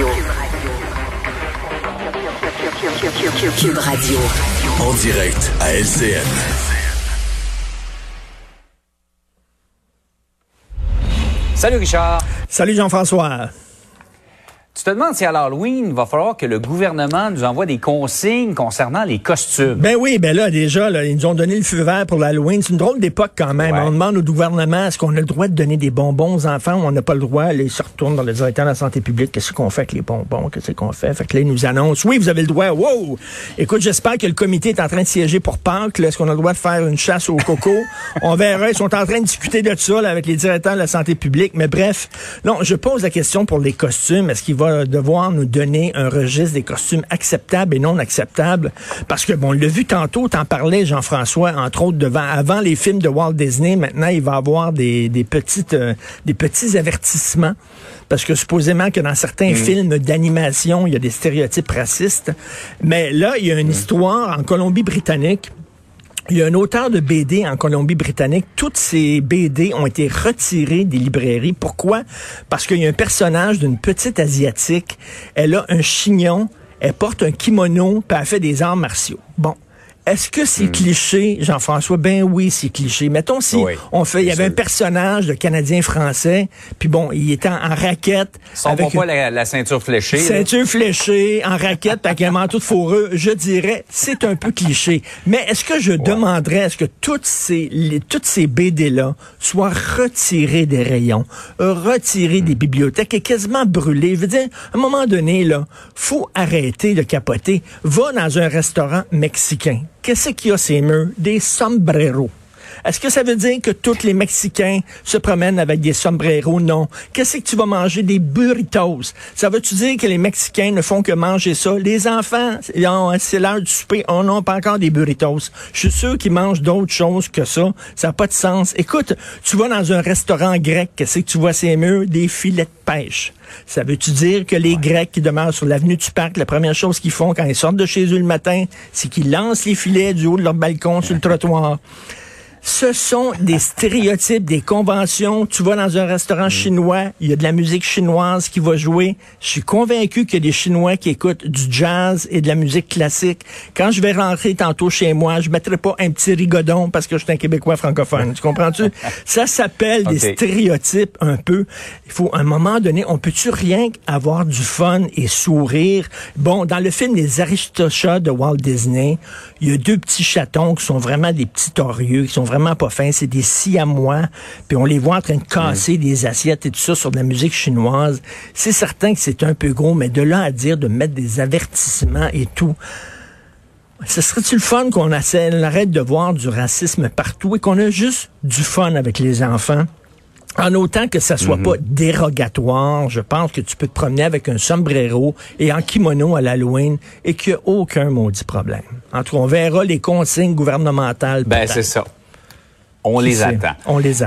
Radio. Cube Radio. En direct à LCN. Salut Richard. Salut Jean-François. Tu te demandes si à l'Halloween, il va falloir que le gouvernement nous envoie des consignes concernant les costumes. Ben oui, ben là, déjà, là, ils nous ont donné le feu vert pour l'Halloween. C'est une drôle d'époque quand même. Ouais. On demande au gouvernement, est-ce qu'on a le droit de donner des bonbons aux enfants ou on n'a pas le droit? Là, ils se retournent dans le directeur de la santé publique. Qu'est-ce qu'on fait avec les bonbons? Qu'est-ce qu'on fait? Fait que là, ils nous annoncent, oui, vous avez le droit. Wow! Écoute, j'espère que le comité est en train de siéger pour Pâques. Là. Est-ce qu'on a le droit de faire une chasse au coco? On verra. Ils sont en train de discuter de ça là, avec les directeurs de la santé publique. Mais bref, non, je pose la question pour les costumes. Est-ce qu'il va devoir nous donner un registre des costumes acceptables et non acceptables, parce que, bon, on l'a vu tantôt, t'en parlais, Jean-François, entre autres, avant les films de Walt Disney, maintenant, il va avoir des petits avertissements, parce que supposément que dans certains films d'animation, il y a des stéréotypes racistes, mais là, il y a une histoire en Colombie-Britannique. Il y a un auteur de BD en Colombie-Britannique. Toutes ces BD ont été retirées des librairies. Pourquoi? Parce qu'il y a un personnage d'une petite Asiatique. Elle a un chignon, elle porte un kimono, puis elle fait des arts martiaux. Bon. Est-ce que c'est cliché, Jean-François? Ben oui, c'est cliché. Mettons si il y avait un personnage de Canadien-Français, puis bon, il était en raquette. Sans avec pas la ceinture fléchée. Ceinture fléchée, en raquette, avec un manteau de fourreux. Je dirais, c'est un peu cliché. Mais est-ce que je demanderais, est-ce que toutes ces BD-là soient retirées des rayons, retirées des bibliothèques et quasiment brûlées? Je veux dire, à un moment donné, là, faut arrêter de capoter. Va dans un restaurant mexicain. Qu'est-ce qu'il y a ces murs? Des sombreros. Est-ce que ça veut dire que tous les Mexicains se promènent avec des sombreros? Non. Qu'est-ce que tu vas manger? Des burritos. Ça veut-tu dire que les Mexicains ne font que manger ça? Les enfants, c'est l'heure du souper, on n'a pas encore des burritos. Je suis sûr qu'ils mangent d'autres choses que ça. Ça n'a pas de sens. Écoute, tu vas dans un restaurant grec, qu'est-ce que tu vois ces murs? Des filets de pêche. Ça veut-tu dire que les Grecs qui demeurent sur l'avenue du Parc, la première chose qu'ils font quand ils sortent de chez eux le matin, c'est qu'ils lancent les filets du haut de leur balcon sur le trottoir? Ce sont des stéréotypes, des conventions. Tu vas dans un restaurant chinois, il y a de la musique chinoise qui va jouer. Je suis convaincu qu'il y a des Chinois qui écoutent du jazz et de la musique classique. Quand je vais rentrer tantôt chez moi, je mettrai pas un petit rigodon parce que je suis un Québécois francophone. Tu comprends-tu? Ça s'appelle des stéréotypes un peu. Il faut, à un moment donné, on peut-tu rien avoir du fun et sourire? Bon, dans le film Les Aristochats de Walt Disney, il y a deux petits chatons qui sont vraiment des petits orieux, qui sont vraiment pas fins, c'est des siamois, puis on les voit en train de casser des assiettes et tout ça sur de la musique chinoise. C'est certain que c'est un peu gros, mais de là à dire de mettre des avertissements et tout, ce serait-tu le fun qu'on arrête de voir du racisme partout et qu'on a juste du fun avec les enfants? En autant que ça soit pas dérogatoire, je pense que tu peux te promener avec un sombrero et en kimono à l'Halloween et qu'il n'y a aucun maudit problème. En tout cas, on verra les consignes gouvernementales. Ben, c'est ça. On les attend.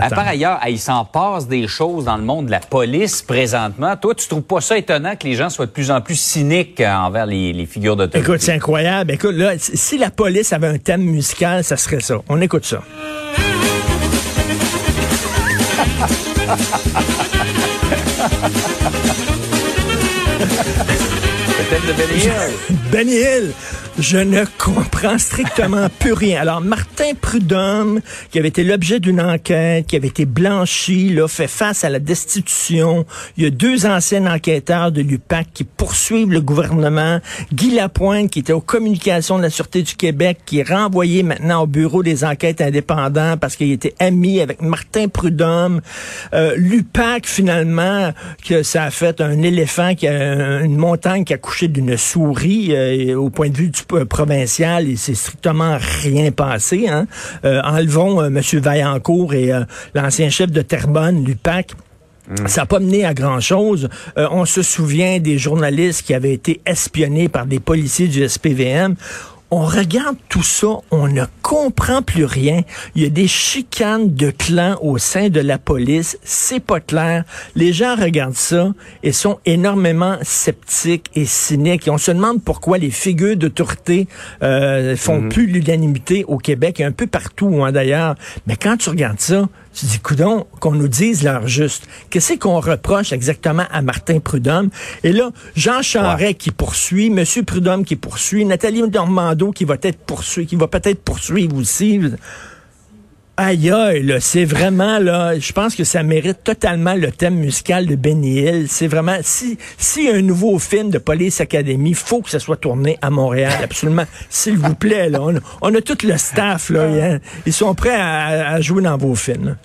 Par ailleurs, il s'en passe des choses dans le monde de la police présentement. Toi, tu trouves pas ça étonnant que les gens soient de plus en plus cyniques envers les figures d'autorité? Écoute, c'est incroyable. Écoute, là, si la police avait un thème musical, ça serait ça. On écoute ça. Peut-être de Benny Hill. Benny Hill. Je ne comprends strictement plus rien. Alors, Martin Prudhomme, qui avait été l'objet d'une enquête, qui avait été blanchi, là, fait face à la destitution. Il y a deux anciens enquêteurs de l'UPAC qui poursuivent le gouvernement. Guy Lapointe, qui était aux communications de la Sûreté du Québec, qui est renvoyé maintenant au bureau des enquêtes indépendants parce qu'il était ami avec Martin Prudhomme. L'UPAC, finalement, que ça a fait un éléphant, qui a une montagne qui a couché d'une souris, au point de vue du provincial, il s'est strictement rien passé. Hein? Enlevons M. Vaillancourt et l'ancien chef de Terrebonne, l'UPAC. Ça n'a pas mené à grand-chose. On se souvient des journalistes qui avaient été espionnés par des policiers du SPVM. On regarde tout ça, on ne comprend plus rien. Il y a des chicanes de clans au sein de la police, c'est pas clair. Les gens regardent ça et sont énormément sceptiques et cyniques. Et on se demande pourquoi les figures d'autorité font plus l'unanimité au Québec et un peu partout, hein, d'ailleurs. Mais quand tu regardes ça, Tu dis, coudonc, qu'on nous dise l'heure juste. Qu'est-ce qu'on reproche exactement à Martin Prudhomme? Et là, Jean Charest qui poursuit, M. Prudhomme qui poursuit, Nathalie Normandeau qui va être poursuivie, qui va peut-être poursuivre aussi. Aïe, aïe, là, c'est vraiment, là, je pense que ça mérite totalement le thème musical de Benny Hill. C'est vraiment, si un nouveau film de Police Academy, faut que ça soit tourné à Montréal, absolument. S'il vous plaît, là, on a tout le staff, là, ils sont prêts à jouer dans vos films, là.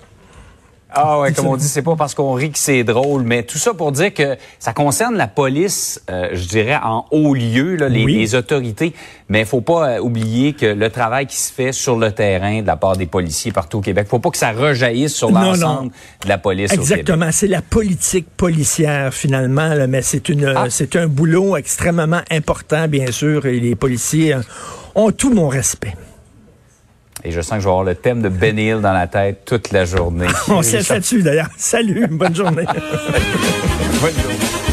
Ah ouais, comme on dit, c'est pas parce qu'on rit que c'est drôle, mais tout ça pour dire que ça concerne la police, je dirais en haut lieu, là, les autorités, mais faut pas oublier que le travail qui se fait sur le terrain de la part des policiers partout au Québec, faut pas que ça rejaillisse sur l'ensemble de la police au Québec. Exactement, c'est la politique policière finalement, là, mais c'est un boulot extrêmement important, bien sûr, et les policiers ont tout mon respect. Et je sens que je vais avoir le thème de Benny Hill dans la tête toute la journée. On s'est là-dessus, d'ailleurs. Salut, bonne journée. Bonne journée.